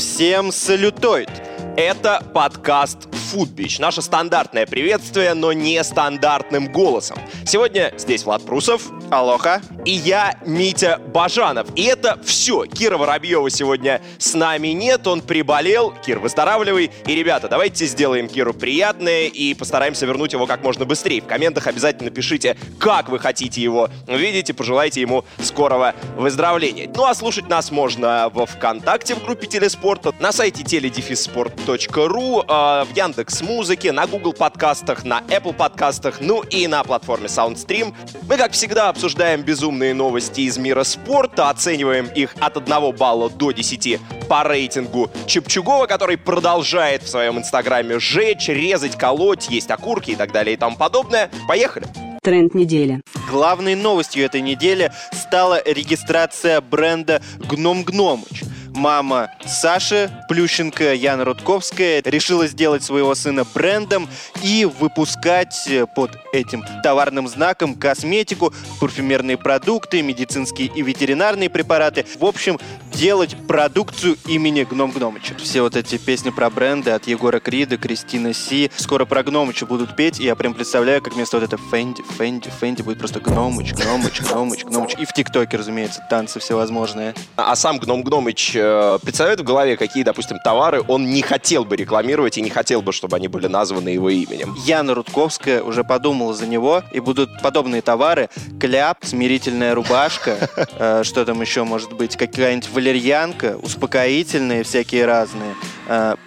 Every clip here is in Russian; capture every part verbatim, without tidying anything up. Всем салютоид! Это подкаст «Футбич». Наше стандартное приветствие, но не стандартным голосом. Сегодня здесь Влад Прусов. Алоха. И я, Митя Бажанов. И это все. Кира Воробьева сегодня с нами нет, он приболел. Кир, выздоравливай. И, ребята, давайте сделаем Киру приятное и постараемся вернуть его как можно быстрее. В комментах обязательно пишите, как вы хотите его видеть, и пожелайте ему скорого выздоровления. Ну, а слушать нас можно во ВКонтакте в группе Телеспорта, на сайте теле дефис спорт точка ру, в Яндекс.Музыке, на Google подкастах, на Apple подкастах, ну и на платформе SoundStream. Мы, как всегда, обсуждаем безумные новости из мира спорта, оцениваем их от одного балла до десяти по рейтингу Чепчугова, который продолжает в своем инстаграме жечь, резать, колоть, есть окурки и так далее и тому подобное. Поехали! Тренд недели. Главной новостью этой недели стала регистрация бренда «Гном Гномыч». Мама Саши Плющенко, Яна Рудковская, решила сделать своего сына брендом и выпускать под этим товарным знаком косметику, парфюмерные продукты, медицинские и ветеринарные препараты. В общем, делать продукцию имени Гном Гномыча. Все вот эти песни про бренды от Егора Крида, Кристина Си. Скоро про Гномыча будут петь, и я прям представляю, как вместо вот этого Фенди, Фенди, Фенди будет просто Гномыч, Гномыч, Гномыч, Гномыч. И в ТикТоке, разумеется, танцы всевозможные. А сам Гном Гномыч представляет в голове, какие, допустим, товары он не хотел бы рекламировать и не хотел бы, чтобы они были названы его именем. Яна Рудковская уже подумала за него, и будут подобные товары. Кляп, смирительная рубашка, что там еще может быть, какая-нибудь валерьянка, успокоительные всякие разные,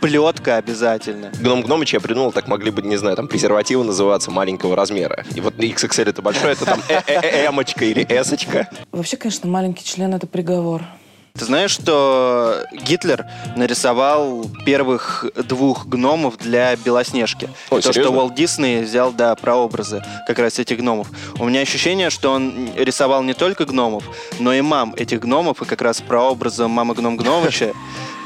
плетка обязательно. Гном Гномыч я придумал, так могли бы, не знаю, там презервативы называться маленького размера. И вот икс икс эль это большое, это там эмочка или эсочка. Вообще, конечно, маленький член — это приговор. Ты знаешь, что Гитлер нарисовал первых двух гномов для Белоснежки? Ой, то, серьезно? Что Уолт Дисней взял, да, прообразы как раз этих гномов. У меня ощущение, что он рисовал не только гномов, но и мам этих гномов, и как раз прообразом мамы Гном Гномыча.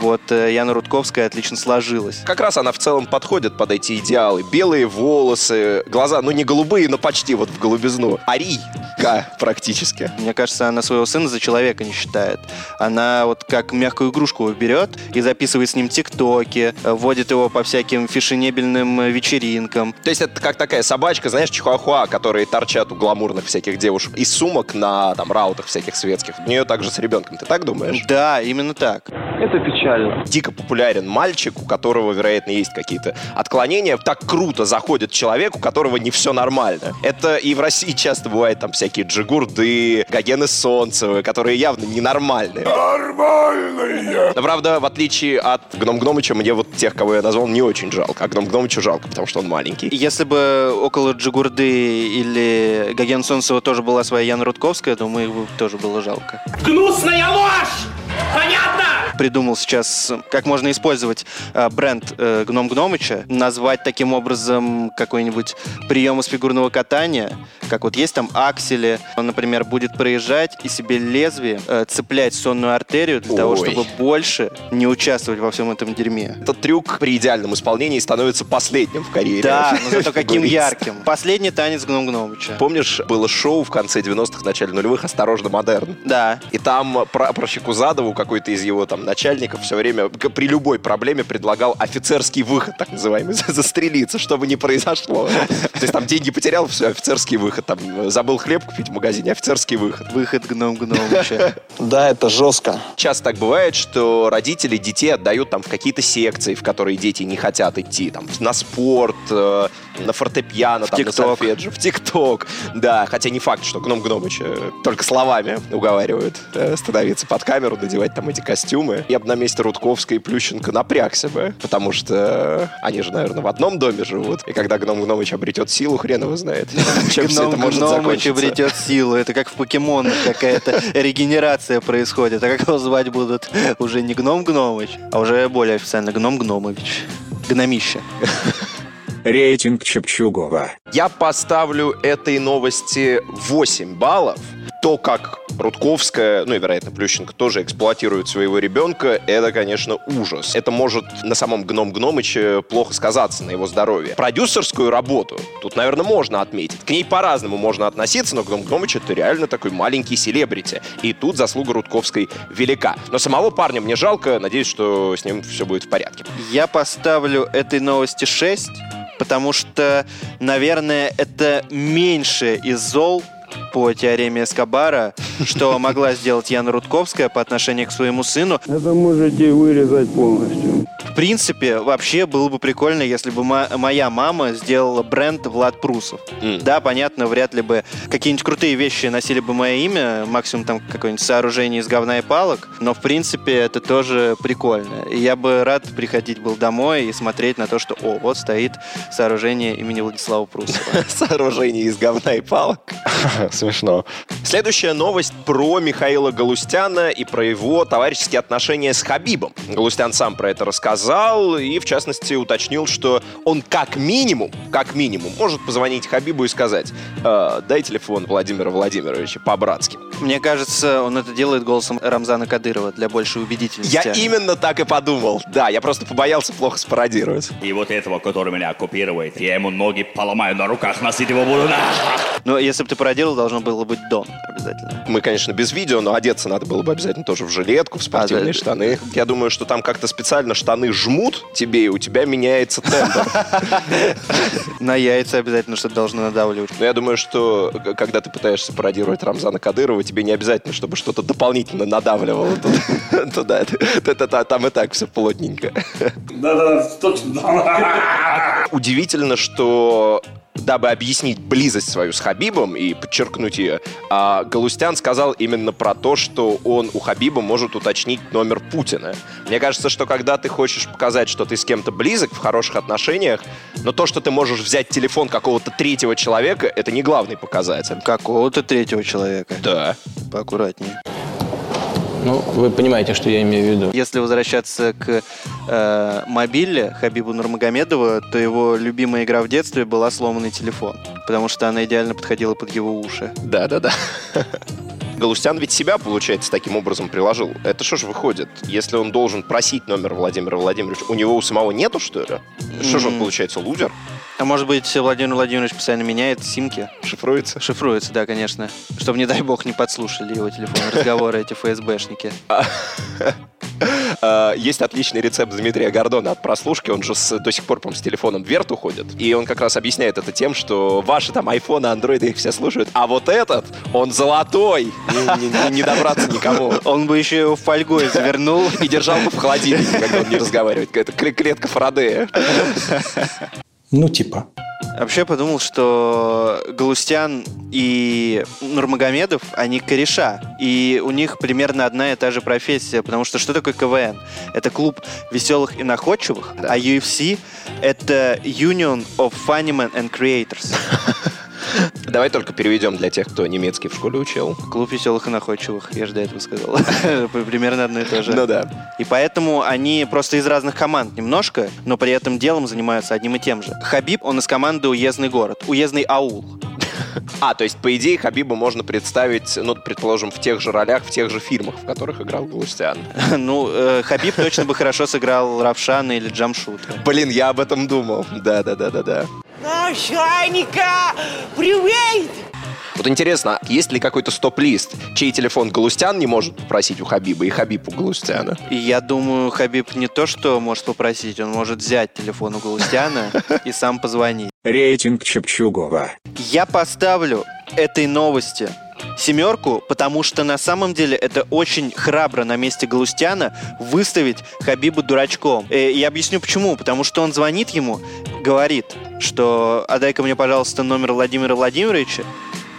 Вот Яна Рудковская отлично сложилась. Как раз она в целом подходит под эти идеалы. Белые волосы, глаза, ну не голубые, но почти вот в голубизну. Арийка практически. Мне кажется, она своего сына за человека не считает. Она вот как мягкую игрушку берет и записывает с ним тиктоки, вводит его по всяким фешенебельным вечеринкам. То есть это как такая собачка, знаешь, чихуахуа, которые торчат у гламурных всяких девушек из сумок на там раутах всяких светских. У нее также с ребенком, ты так думаешь? Да, именно так. Это печально. Дико популярен мальчик, у которого, вероятно, есть какие-то отклонения. Так круто заходит человек, у которого не все нормально. Это и в России часто бывают там всякие джигурды, гогены солнцевые, которые явно ненормальные. Нормальные! Но, правда, в отличие от Гном Гномыча, мне вот тех, кого я назвал, не очень жалко. А Гном Гномычу жалко, потому что он маленький. Если бы около джигурды или гоген солнцева тоже была своя Яна Рудковская, думаю, их бы тоже было жалко. Гнусная ложь! Понятно? Придумал сейчас, как можно использовать э, бренд э, Гном Гномыча, назвать таким образом какой-нибудь прием из фигурного катания, как вот есть там аксели. Он, например, будет проезжать и себе лезвием э, цеплять сонную артерию для Ой. того, чтобы больше не участвовать во всем этом дерьме. Этот трюк при идеальном исполнении становится последним в карьере. Да, но зато каким ярким. Последний танец Гном Гномыча. Помнишь, было шоу в конце девяностых, начале нулевых «Осторожно, модерн». Да. И там прапорщику Задову, какой-то из его там начальников, все время при любой проблеме предлагал офицерский выход, так называемый, застрелиться, чтобы не произошло. То есть там деньги потерял, все, офицерский выход. Там забыл хлеб купить в магазине, офицерский выход. Выход Гном Гномыча. Да, это жестко. Часто так бывает, что родители детей отдают там в какие-то секции, в которые дети не хотят идти, там на спорт, на фортепиано, там на сольфеджио, в ТикТок. Да, хотя не факт, что Гном Гномыча только словами уговаривают становиться под камеру, надевать там эти костюмы. Я бы на месте Рудковской и Плющенко напрягся бы, потому что они же, наверное, в одном доме живут. И когда Гном Гномыч обретет силу, хрен его знает, чем все это может закончиться. Гном Гномыч обретет силу. Это как в покемонах какая-то регенерация происходит. А как его звать будут? Уже не Гном Гномыч, а уже более официально Гном Гномович. Гномище. Рейтинг Чепчугова. Я поставлю этой новости восемь баллов. То, как Рудковская, ну и, вероятно, Плющенко тоже эксплуатирует своего ребенка, это, конечно, ужас. Это может на самом Гном Гномыче плохо сказаться на его здоровье. Продюсерскую работу тут, наверное, можно отметить. К ней по-разному можно относиться, но Гном Гномыч — это реально такой маленький селебрити. И тут заслуга Рудковской велика. Но самого парня мне жалко, надеюсь, что с ним все будет в порядке. Я поставлю этой новости шесть, потому что, наверное, это меньше из зол по теореме Эскобара, что могла сделать Яна Рудковская по отношению к своему сыну. Это можете вырезать полностью. В принципе, вообще было бы прикольно, если бы моя мама сделала бренд Влад Прусов. Mm. Да, понятно, вряд ли бы какие-нибудь крутые вещи носили бы мое имя, максимум там какое-нибудь сооружение из говна и палок, но в принципе это тоже прикольно. И я бы рад приходить был домой и смотреть на то, что, о, вот стоит сооружение имени Владислава Прусова. Сооружение из говна и палок. Смешно. Следующая новость про Михаила Галустяна и про его товарищеские отношения с Хабибом. Галустян сам про это рассказал и, в частности, уточнил, что он как минимум, как минимум, может позвонить Хабибу и сказать: э, дай телефон Владимира Владимировича по-братски. Мне кажется, он это делает голосом Рамзана Кадырова для большей убедительности. Я именно так и подумал. Да, я просто побоялся плохо спародировать. И вот этого, который меня оккупирует, я ему ноги поломаю, на руках носить его буду. Но если бы ты породил, должно было быть Дон обязательно. Мы, конечно, без видео, но одеться надо было бы обязательно тоже в жилетку, в спортивные а, штаны. Я думаю, что там как-то специально штаны жмут тебе, и у тебя меняется тембр. На яйца обязательно что-то должно надавливать. Но я думаю, что когда ты пытаешься пародировать Рамзана Кадырова, тебе не обязательно, чтобы что-то дополнительно надавливало туда. Там и так все плотненько. Да-да-да, точно. Удивительно, что... Дабы объяснить близость свою с Хабибом и подчеркнуть ее, Галустян сказал именно про то, что он у Хабиба может уточнить номер Путина. Мне кажется, что когда ты хочешь показать, что ты с кем-то близок, в хороших отношениях, но то, что ты можешь взять телефон какого-то третьего человека, это не главный показатель. Какого-то третьего человека? Да. Поаккуратнее. Ну, вы понимаете, что я имею в виду. Если возвращаться к э, мобиле Хабибу Нурмагомедова, то его любимая игра в детстве была сломанный телефон, потому что она идеально подходила под его уши. Да-да-да. Галустян ведь себя, получается, таким образом приложил. Это что ж выходит? Если он должен просить номер Владимира Владимировича, у него у самого нету, что ли? Mm-hmm. Что же он, получается, лузер? А может быть, Владимир Владимирович постоянно меняет симки? Шифруется? Шифруется, да, конечно. Чтобы, не дай бог, не подслушали его телефонные разговоры эти эф эс бэшники. Есть отличный рецепт Дмитрия Гордона от прослушки. Он же до сих пор, по-моему, с телефоном вверх уходит. И он как раз объясняет это тем, что ваши там айфоны, андроиды, их все слушают. А вот этот, он золотой. Не добраться никому. Он бы еще его в фольгу завернул и держал бы в холодильнике, когда он не разговаривает. Это клетка Фарадея. Ну, типа. Вообще подумал, что Галустян и Нурмагомедов, они кореша. И у них примерно одна и та же профессия. Потому что что такое ка вэ эн? Это клуб веселых и находчивых. Да. А ю эф си — это Union of Funnymen and Creators. Давай только переведем для тех, кто немецкий в школе учил. Клуб веселых и находчивых, я же до этого сказал. Примерно одно и то же. Ну да. И поэтому они просто из разных команд немножко, но при этом делом занимаются одним и тем же. Хабиб, он из команды «Уездный город», «Уездный аул». А, то есть, по идее, Хабиба можно представить, ну, предположим, в тех же ролях, в тех же фильмах, в которых играл Галустян. Ну, э, Хабиб точно бы хорошо сыграл Равшана или Джамшута. Блин, я об этом думал. Да-да-да-да-да. Ну, Шайника, привет! Вот интересно, есть ли какой-то стоп-лист, чей телефон Галустян не может попросить у Хабиба и Хабиб у Галустяна? Я думаю, Хабиб не то, что может попросить, он может взять телефон у Галустяна и сам позвонить. Рейтинг Чепчугова. Я поставлю этой новости семерку, потому что на самом деле это очень храбро на месте Галустяна выставить Хабиба дурачком. И я объясню почему. Потому что он звонит ему, говорит, что «отдай-ка мне, пожалуйста, номер Владимира Владимировича»,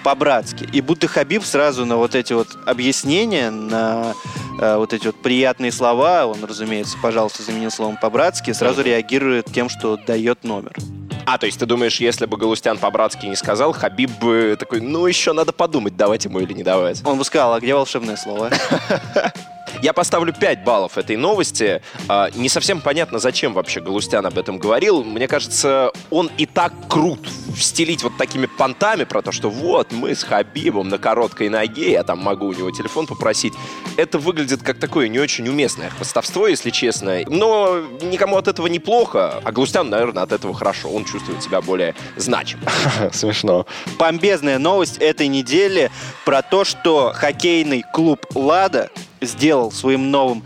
по-братски. И будто Хабиб сразу на вот эти вот объяснения, на э, вот эти вот приятные слова, он, разумеется, пожалуйста, заменил словом «по-братски», сразу реагирует тем, что дает номер. А, то есть ты думаешь, если бы Галустян по-братски не сказал, Хабиб бы такой: ну, еще надо подумать, давать ему или не давать. Он бы сказал: а где волшебное слово? Я поставлю пять баллов этой новости. Не совсем понятно, зачем вообще Галустян об этом говорил. Мне кажется, он и так крут стелить вот такими понтами про то, что вот мы с Хабибом на короткой ноге, я там могу у него телефон попросить, это выглядит как такое не очень уместное хвастовство, если честно. Но никому от этого не плохо, а Галустян, наверное, от этого хорошо. Он чувствует себя более значим. Смешно. Бомбезная новость этой недели про то, что хоккейный клуб «Лада» сделал своим новым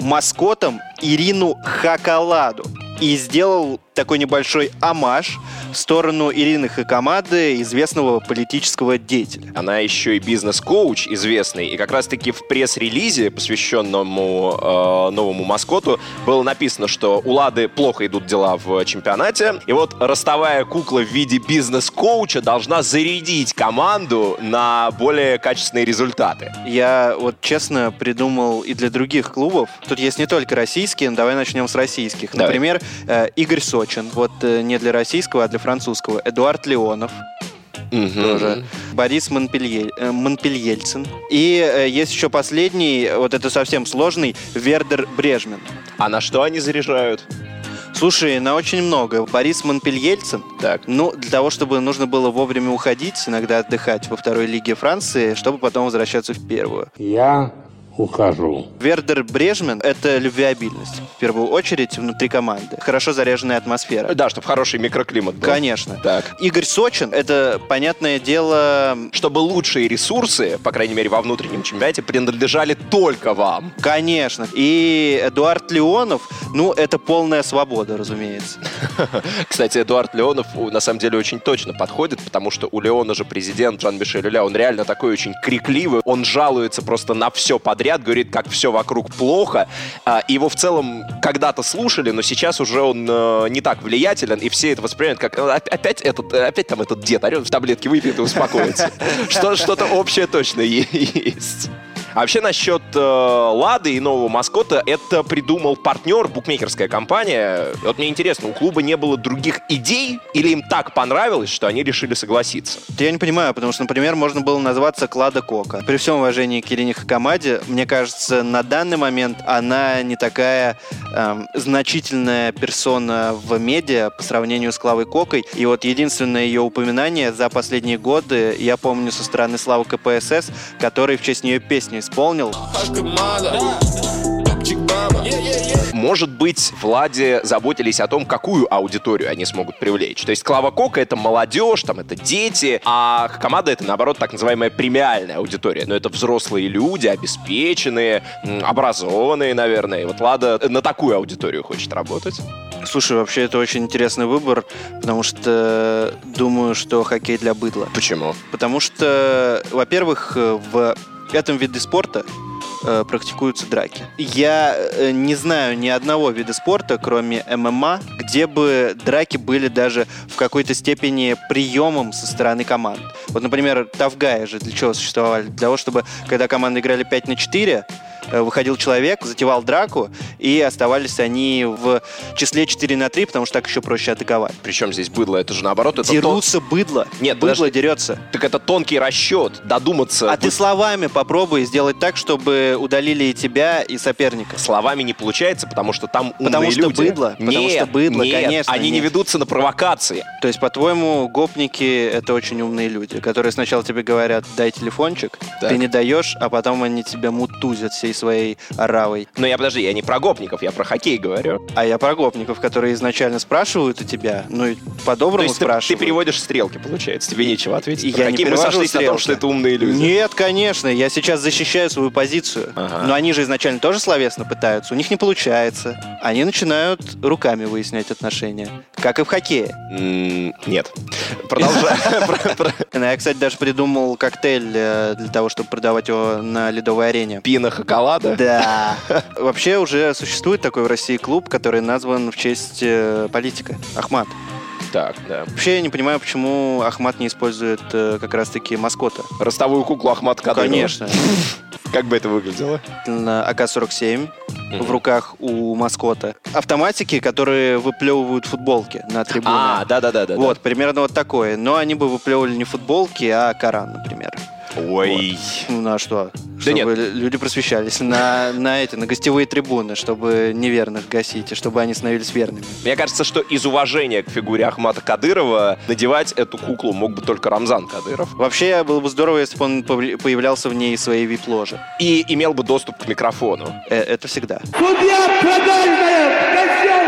маскотом Ирину Хакамаду. И сделал такой небольшой омаж в сторону Ирины Хакамады, известного политического деятеля. Она еще и бизнес-коуч известный. И как раз-таки в пресс-релизе, посвященному э, новому маскоту, было написано, что у Лады плохо идут дела в чемпионате. И вот ростовая кукла в виде бизнес-коуча должна зарядить команду на более качественные результаты. Я вот честно придумал и для других клубов. Тут есть не только российские, но давай начнем с российских. Давай. Например, э, Игорь Сочин. Вот э, не для российского, а для французского. Эдуард Леонов. Mm-hmm. Тоже. Борис Монпелье... Монпельельцин. И э, есть еще последний, вот это совсем сложный, Вердер Брежмен. А на что они заряжают? Слушай, на очень много. Борис Монпельельцин, так. Ну, для того, чтобы нужно было вовремя уходить, иногда отдыхать во второй лиге Франции, чтобы потом возвращаться в первую. Я... ухожу. Вердер Брежмен — это любвеобильность. В первую очередь внутри команды. Хорошо заряженная атмосфера. Да, чтобы хороший микроклимат был. Конечно. Так. Игорь Сочин — это, понятное дело... Чтобы лучшие ресурсы, по крайней мере, во внутреннем чемпионате, принадлежали только вам. Конечно. И Эдуард Леонов, ну, это полная свобода, разумеется. Кстати, Эдуард Леонов на самом деле очень точно подходит, потому что у Леона же президент Жан-Мишель Уля, он реально такой очень крикливый, он жалуется просто на все подряд, говорит, как все вокруг плохо. Его в целом когда-то слушали, но сейчас уже он не так влиятелен, и все это воспринимают как опять, этот, опять там этот дед орет, таблетки выпьет и успокоится. Что-то общее точно есть. А вообще насчет э, «Лады» и нового маскота это придумал партнер, букмекерская компания. Вот мне интересно, у клуба не было других идей или им так понравилось, что они решили согласиться? Я не понимаю, потому что, например, можно было назваться Клава Кока. При всем уважении к Ирине Хакамаде, мне кажется, на данный момент она не такая э, значительная персона в медиа по сравнению с Клавой Кокой. И вот единственное ее упоминание за последние годы, я помню, со стороны Славы КПСС, который в честь нее песню исполнил. Может быть, Владе заботились о том, какую аудиторию они смогут привлечь. То есть Клава Кока — это молодежь, там, это дети, а Хакамада — это, наоборот, так называемая премиальная аудитория. Но это взрослые люди, обеспеченные, образованные, наверное. И вот Лада на такую аудиторию хочет работать. Слушай, вообще это очень интересный выбор, потому что думаю, что хоккей для быдла. Почему? Потому что, во-первых, в В этом виде спорта э, практикуются драки. Я э, не знаю ни одного вида спорта, кроме ММА, где бы драки были даже в какой-то степени приемом со стороны команд. Вот, например, тавгаи же для чего существовали? Для того, чтобы, когда команды играли пять на четыре, э, выходил человек, затевал драку, и оставались они в числе четыре на три, потому что так еще проще атаковать. Причем здесь быдло? Это же наоборот. Это дерутся тон... быдло. Нет, быдло даже... дерется. Так это тонкий расчет, додуматься. А быд... ты словами попробуй сделать так, чтобы удалили и тебя, и соперника. Словами не получается, потому что там умные потому что люди. Быдло, нет, потому что быдло, нет, конечно. Они нет. не ведутся на провокации. То есть, по-твоему, гопники — это очень умные люди, которые сначала тебе говорят, дай телефончик, так. ты не даешь, а потом они тебя мутузят всей своей оравой. Но я, подожди, я не про гопников, я про хоккей говорю. А я про гопников, которые изначально спрашивают у тебя, ну и по-доброму спрашивают. Ты, ты переводишь стрелки, получается, тебе нечего ответить. И про я хоккей не мы сошлись стрелки. На том, что это умные люди. Нет, конечно, я сейчас защищаю свою позицию. Ага. Но они же изначально тоже словесно пытаются, у них не получается. Они начинают руками выяснять отношения, как и в хоккее. Нет. Продолжай. Я, кстати, даже придумал коктейль для того, чтобы продавать его на ледовой арене. Пина Хакалада? Да. Вообще уже существует такой в России клуб, который назван в честь политика. Ахмат. Так, да. Вообще я не понимаю, почему Ахмат не использует э, как раз-таки маскота. Ростовую куклу Ахмат Кадырова. Конечно. Как бы это выглядело? На а ка сорок семь mm-hmm. в руках у маскота. Автоматики, которые выплевывают футболки на трибуне. А, да-да-да. Вот, да. Примерно вот такое. Но они бы выплевывали не футболки, а Коран, например. Ой. Вот. Ну, на что? Да чтобы нет. Люди просвещались на, на эти, на гостевые трибуны, чтобы неверных гасить, и чтобы они становились верными. Мне кажется, что из уважения к фигуре Ахмата Кадырова надевать эту куклу мог бы только Рамзан Кадыров. Вообще, было бы здорово, если бы он появлялся в ней своей вип-ложе. И имел бы доступ к микрофону. Э- это всегда. Судья продажная! Козел!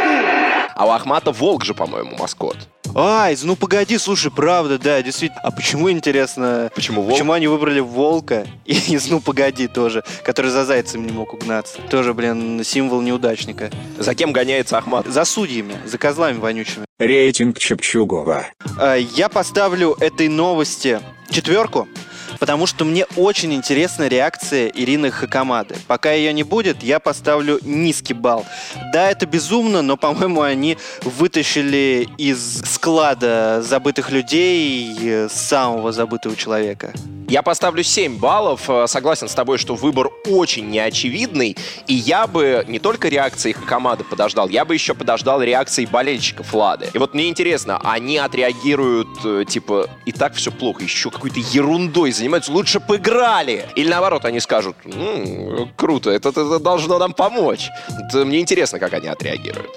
А у Ахмата волк же, по-моему, маскот. Ай, ну погоди, слушай, правда, да, действительно. А почему, интересно, почему, волк? Почему они выбрали волка из «Ну погоди» тоже, который за зайцем не мог угнаться? Тоже, блин, символ неудачника. За кем гоняется Ахмат? За судьями, за козлами вонючими. Рейтинг Чепчугова. Я поставлю этой новости четверку. Потому что мне очень интересна реакция Ирины Хакамады. Пока ее не будет, я поставлю низкий балл. Да, это безумно, но, по-моему, они вытащили из склада забытых людей самого забытого человека. Я поставлю семь баллов. Согласен с тобой, что выбор очень неочевидный. И я бы не только реакции Хакамады подождал, я бы еще подождал реакции болельщиков Лады. И вот мне интересно, они отреагируют, типа, и так все плохо, еще какой-то ерундой занимаются. Лучше поиграли. Или наоборот, они скажут, м-м, круто, это, это, это должно нам помочь. Это, мне интересно, как они отреагируют.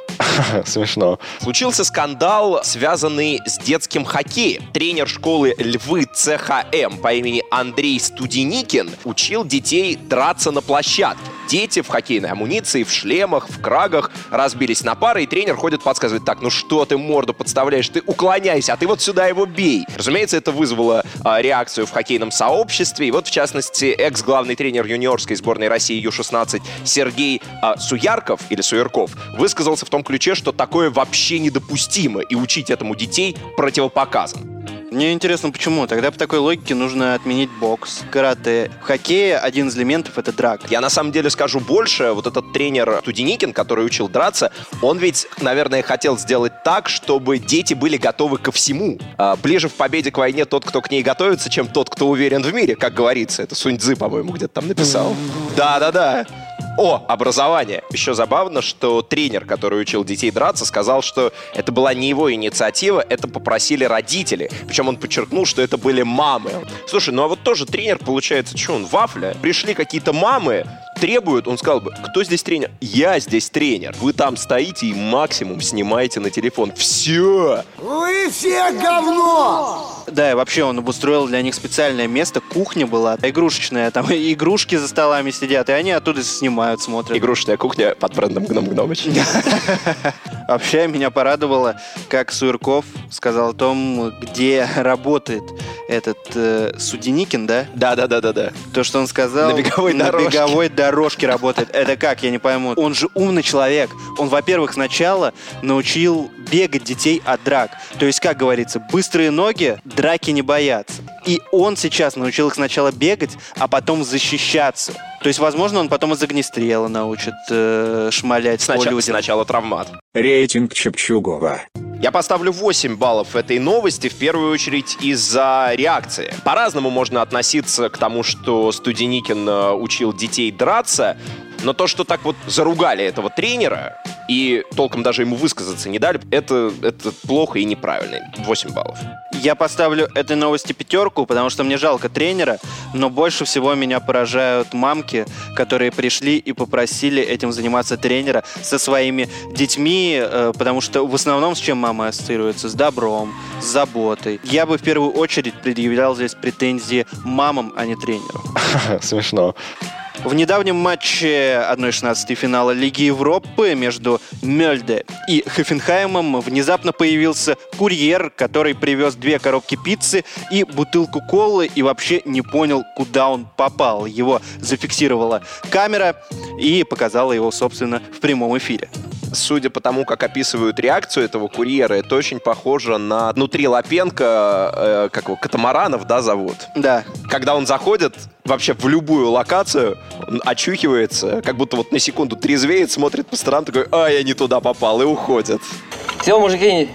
Смешно. Случился скандал, связанный с детским хоккеем. Тренер школы «Львы ЦХМ» по имени Андрей Студеникин учил детей драться на площадке. Дети в хоккейной амуниции, в шлемах, в крагах разбились на пары, и тренер ходит подсказывает, так, ну что ты морду подставляешь, ты уклоняйся, а ты вот сюда его бей. Разумеется, это вызвало а, реакцию в хоккейном сообществе, и вот, в частности, экс-главный тренер юниорской сборной России ю шестнадцать Сергей а, Суярков, или Суярков, высказался в том ключе, что такое вообще недопустимо, и учить этому детей противопоказано. Мне интересно, почему. Тогда по такой логике нужно отменить бокс, карате. В хоккее один из элементов — это драка. Я на самом деле скажу больше. Вот этот тренер Студеникин, который учил драться, он ведь, наверное, хотел сделать так, чтобы дети были готовы ко всему. А, ближе в победе к войне тот, кто к ней готовится, чем тот, кто уверен в мире, как говорится. Это Сунь Цзы, по-моему, где-то там написал. Да-да-да. О, образование. Еще забавно, что тренер, который учил детей драться, сказал, что это была не его инициатива, это попросили родители. Причем он подчеркнул, что это были мамы. Слушай, ну а вот тоже тренер, получается, что он, вафля? Пришли какие-то мамы, требуют, он сказал бы, кто здесь тренер? Я здесь тренер. Вы там стоите и максимум снимаете на телефон. Все! Вы все говно! Да, и вообще он обустроил для них специальное место, кухня была игрушечная, там игрушки за столами сидят, и они оттуда снимают, смотрят. Игрушечная кухня под брендом Гном Гномыч. Вообще меня порадовало, как Суярков сказал о том, где работает этот э, Студеникин, да? Да-да-да-да-да. То, что он сказал... На беговой на дорожке. На беговой дорожке работает. Это как, я не пойму. Он же умный человек. Он, во-первых, сначала научил бегать детей от драк. То есть, как говорится, быстрые ноги драки не боятся. И он сейчас научил их сначала бегать, а потом защищаться. То есть, возможно, он потом из огнестрела научит э, шмалять по людям. Сначала травмат. Рейтинг Чепчугова. Я поставлю восемь баллов этой новости, в первую очередь из-за реакции. По-разному можно относиться к тому, что Студеникин учил детей драться, но то, что так вот заругали этого тренера и толком даже ему высказаться не дали, это, это плохо и неправильно. восемь баллов. Я поставлю этой новости пятерку, потому что мне жалко тренера, но больше всего меня поражают мамки, которые пришли и попросили этим заниматься тренера со своими детьми, потому что в основном с чем мама ассоциируется? С добром, с заботой. Я бы в первую очередь предъявлял здесь претензии мамам, а не тренеру. Смешно. В недавнем матче одна шестнадцатая финала Лиги Европы между Мёльде и Хофенхаймом внезапно появился курьер, который привез две коробки пиццы и бутылку колы и вообще не понял, куда он попал. Его зафиксировала камера и показала его, собственно, в прямом эфире. Судя по тому, как описывают реакцию этого курьера, это очень похоже на внутри Лапенко, э, как его, Катамаранов, да, зовут? Да. Когда он заходит вообще в любую локацию, он очухивается, как будто вот на секунду трезвеет, смотрит по сторонам, такой, а, я не туда попал, и уходит. Все, мужики, не,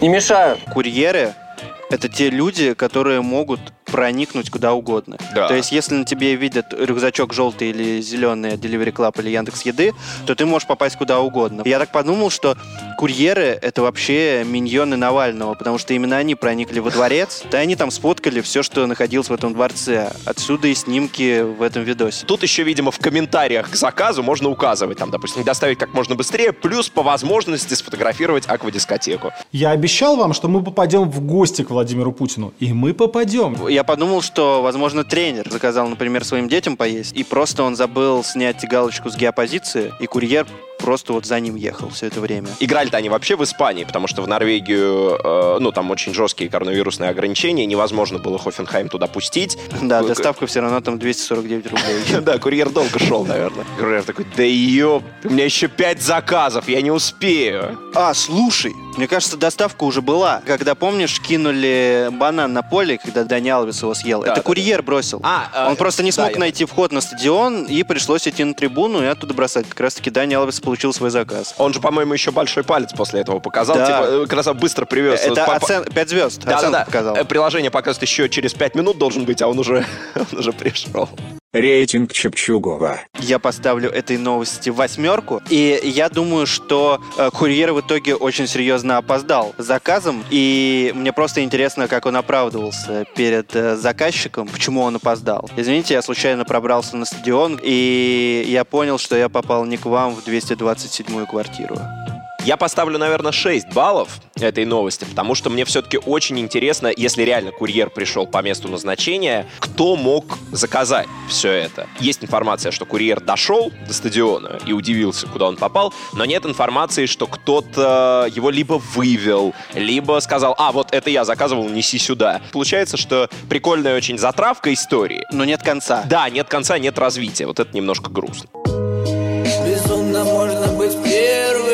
не мешаю. Курьеры — это те люди, которые могут проникнуть куда угодно. Да. То есть, если на тебе видят рюкзачок желтый или зеленый, Delivery Club или Яндекс.Еды, то ты можешь попасть куда угодно. Я так подумал, что курьеры — это вообще миньоны Навального, потому что именно они проникли во дворец, да, они там сфоткали все, что находилось в этом дворце. Отсюда и снимки в этом видосе. Тут еще, видимо, в комментариях к заказу можно указывать, там, допустим, доставить как можно быстрее, плюс по возможности сфотографировать аквадискотеку. Я обещал вам, что мы попадем в гости к Владимиру Путину, и мы попадем. Я подумал, что, возможно, тренер заказал, например, своим детям поесть, и просто он забыл снять галочку с геопозиции, и курьер просто вот за ним ехал все это время. Играли-то они вообще в Испании, потому что в Норвегию, э, ну, там очень жесткие коронавирусные ограничения, невозможно было Хофенхайм туда пустить. Да, К- доставка все равно там двести сорок девять рублей. Да, курьер долго шел, наверное. Курьер такой: да ё, у меня еще пять заказов, я не успею. А, слушай, мне кажется, доставка уже была. Когда, помнишь, кинули банан на поле, когда Дани Алвес его съел. Это курьер бросил. Он просто не смог найти вход на стадион, и пришлось идти на трибуну и оттуда бросать. Как раз-таки Дани Алвес получил свой заказ. Он же, по-моему, еще большой палец после этого показал. Да. Типа, как раз быстро привез. Это вот, оцен... пять звезд. Да, да, да. Показал. Приложение показывает, еще через пять минут должен быть, а он уже, он уже пришел. Рейтинг Чепчугова. Я поставлю этой новости восьмерку, и я думаю, что э, курьер в итоге очень серьезно опоздал с заказом, и мне просто интересно, как он оправдывался перед э, заказчиком, почему он опоздал. Извините, я случайно пробрался на стадион, и я понял, что я попал не к вам в двести двадцать седьмую квартиру. Я поставлю, наверное, шесть баллов этой новости, потому что мне все-таки очень интересно, если реально курьер пришел по месту назначения, кто мог заказать все это. Есть информация, что курьер дошел до стадиона и удивился, куда он попал, но нет информации, что кто-то его либо вывел, либо сказал: а, вот это я заказывал, неси сюда. Получается, что прикольная очень затравка истории. Но нет конца. Да, нет конца, нет развития. Вот это немножко грустно. Безумно можно быть первым.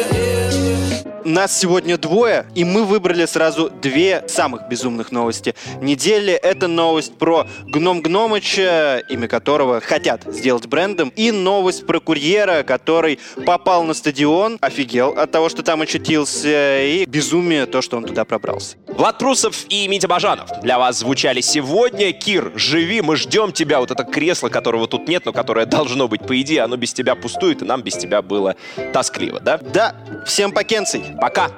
Нас сегодня двое, и мы выбрали сразу две самых безумных новости недели. Это новость про Гном Гномыча, имя которого хотят сделать брендом, и новость про курьера, который попал на стадион, офигел от того, что там очутился, и безумие то, что он туда пробрался. Влад Прусов и Митя Бажанов для вас звучали сегодня. Кир, живи, мы ждем тебя. Вот это кресло, которого тут нет, но которое должно быть, по идее, оно без тебя пустует, и нам без тебя было тоскливо, да? Да, всем покенций. Пока!